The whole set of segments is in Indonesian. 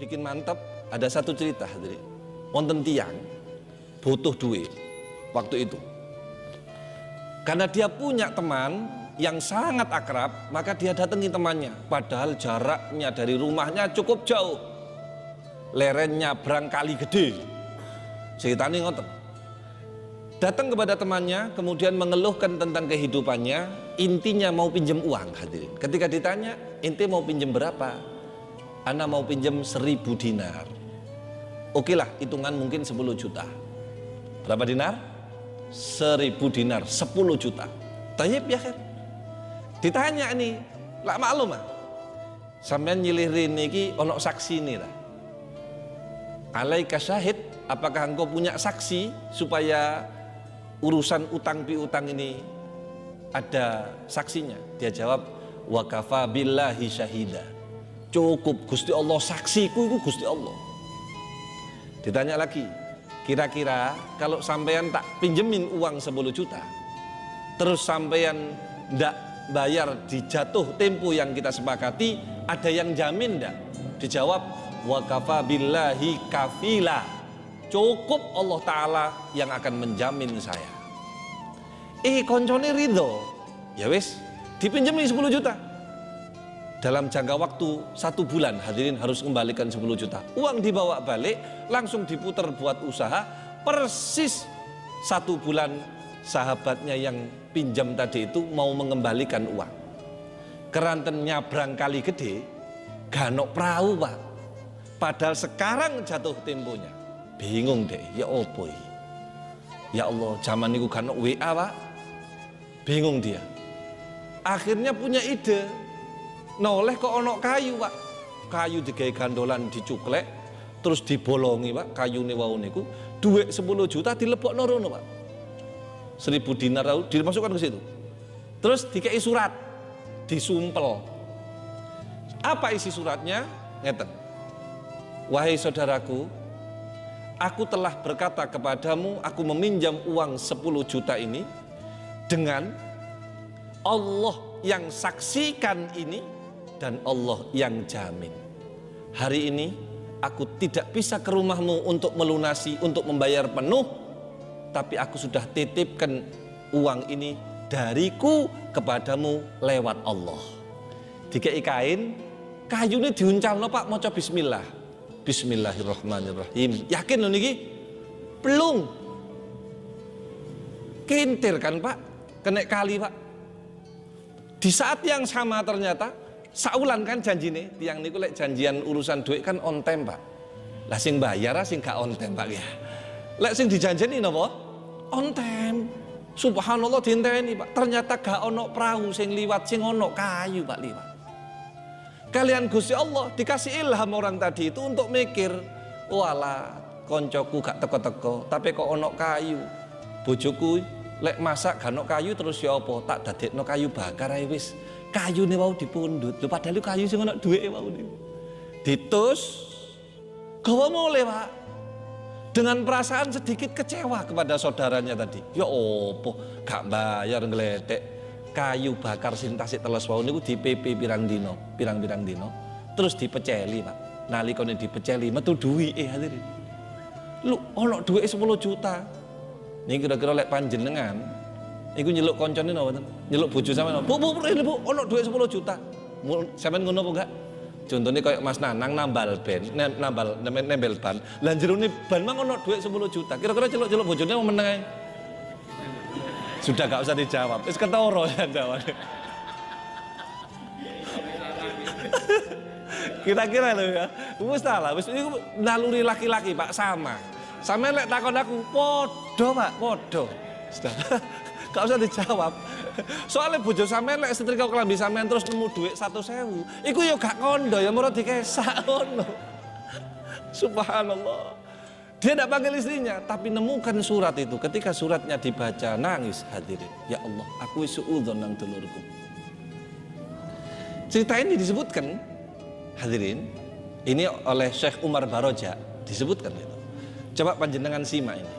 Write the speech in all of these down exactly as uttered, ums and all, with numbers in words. bikin mantap, ada satu cerita hadirin. Wonten tiyang butuh duit waktu itu. Karena dia punya teman yang sangat akrab, maka dia datangi temannya. Padahal jaraknya dari rumahnya cukup jauh. Lerennya berang kali gede. Ceritane ngoten. Datang kepada temannya, kemudian mengeluhkan tentang kehidupannya, intinya mau pinjam uang hadirin. Ketika ditanya, "Inti mau pinjam berapa?" "Ana mau pinjam seribu dinar." Oke lah, hitungan mungkin sepuluh juta. Berapa dinar? seribu dinar, sepuluh juta. Tayyib ya khair. Ditanya nih, lak maklum ah. Sampean nyilirin iki ana saksine lah. Alaika syahid, apakah engkau punya saksi supaya urusan utang piutang ini ada saksinya? Dia jawab, "Wa kafa billahi syahida." Cukup Gusti Allah saksiku itu Gusti Allah. Ditanya lagi, kira-kira kalau sampean tak pinjemin uang sepuluh juta, terus sampean ndak bayar di jatuh tempo yang kita sepakati, ada yang jamin ndak? Dijawab, "Wa kafa billahi kafila." Cukup Allah Ta'ala yang akan menjamin saya. Eh koncone ridho. Ya wis, dipinjemin sepuluh juta. Dalam jangka waktu satu bulan hadirin harus kembalikan sepuluh juta. Uang dibawa balik, langsung diputar buat usaha. Persis satu bulan sahabatnya yang pinjam tadi itu mau mengembalikan uang. Kerantennya nyabrang kali gede, ganok perahu pak. Padahal sekarang jatuh temponya. Bingung deh, ya opo iki. Ya Allah, zaman niku ganok W A pak. Bingung dia. Akhirnya punya ide. Noleh kok onok kayu pak, kayu digawe gandolan dicuklek, terus dibolongi pak, kayu wau niku, duit sepuluh juta dilebok norono pak, seribu dinar dimasukkan ke situ, terus dikei surat, disumpel. Apa isi suratnya? Ngeten, wahai saudaraku, aku telah berkata kepadamu, aku meminjam uang sepuluh juta ini dengan Allah yang saksikan ini. Dan Allah yang jamin. Hari ini aku tidak bisa ke rumahmu untuk melunasi, untuk membayar penuh. Tapi aku sudah titipkan uang ini dariku kepadamu lewat Allah. Dikei kain, kayune diuncal no pak, maca bismillah. Bismillahirrahmanirrahim. Yakin lho niki? Pelung. Kintir kan pak, kena kali pak. Di saat yang sama ternyata saulan kan janji nih, tiang niku lek janjian urusan duit kan on time pak. Lah sing bayar sing gak on time pak ya. Lek sing dijanjeni napa? On time. Subhanallah dienteni pak. Ternyata gak ono perahu sing liwat, sing ono kayu pak liwat. Kalian Gusti Allah dikasih ilham orang tadi itu untuk mikir, walah koncoku gak teko-teko, tapi kok ono kayu. Bojoku lek masak gak ono kayu terus ya apa? Tak dadekno kayu bakar ae wis. Kayu nih wau dipundut, lho padahal kayu sing ono duwe wau niku. Ditus gawa mule, Pak. Dengan perasaan sedikit kecewa kepada saudaranya tadi. Ya opo, gak bayar ngledek. Kayu bakar sing tasik teles wau niku di P P pirang dino, pirang-pirang dino. Terus dipeceli, Pak. Nalikane dipeceli metu duwike hadirin. Lho ono duwike sepuluh juta. Niki kira-kira lek panjenengan iku nyeluk koncone napa mboten? Nyeluk bojo sampean. Bu, bu, rene Bu, ono duit sepuluh juta. Sampean ngono apa enggak? Contohnya kayak Mas Nanang nambal ban, nambal nembel ban. Lah jerone ban mang ono duit sepuluh juta. Kira-kira celuk-celuk bojone meneng ae. Sudah enggak usah dijawab. Wis ketara ya jawabane. Kira-kira lho ya. Wis ta lah, wis iku naluri laki-laki, Pak, sama. Sampeyan lek takon aku, padha, Pak, padha. Saudara. Gak usah dijawab. Soalnya bojo sampean lek setrika klambi sampean terus nemu duit satu sewu, iku ya gak kondo ya murah dikesak ngono. Subhanallah. Dia tidak panggil istrinya, tapi nemukan surat itu. Ketika suratnya dibaca, nangis hadirin. Ya Allah, aku suudzon nang dulurku. Cerita ini disebutkan hadirin, ini oleh Syekh Umar Baroja disebutkan itu. Coba panjenengan simak ini.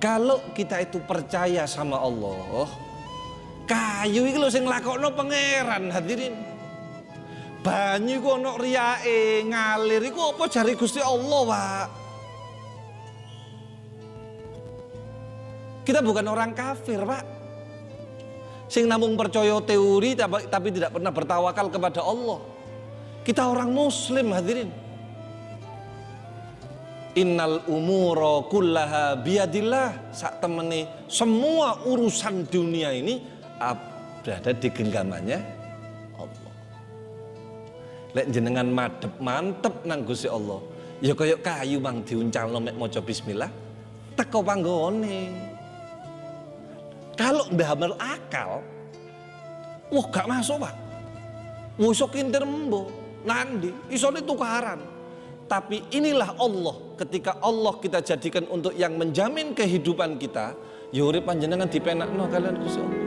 Kalau kita itu percaya sama Allah, kayu itu sing lakokno pangeran hadirin. Banyu iku ana riyae, ngalir iku apa jare Gusti Allah, Pak? Kita bukan orang kafir, Pak. Sing namung percaya teori tapi tidak pernah bertawakal kepada Allah. Kita orang muslim, hadirin. Innal umuro kullaha biadillah. Sak temene semua urusan dunia ini berada di genggamannya Allah. Lek jenengan madep mantep nang Gusti Allah, ya kaya kayu mang diuncalno mek maca bismillah teko panggone. Kalau ndamel akal, wah gak masuk, Pak. Musuh kinter mbo, nandi, isone tukaran. Tapi inilah Allah, ketika Allah kita jadikan untuk yang menjamin kehidupan kita, ya urip panjenengan dipenakno kalian Gusti Allah.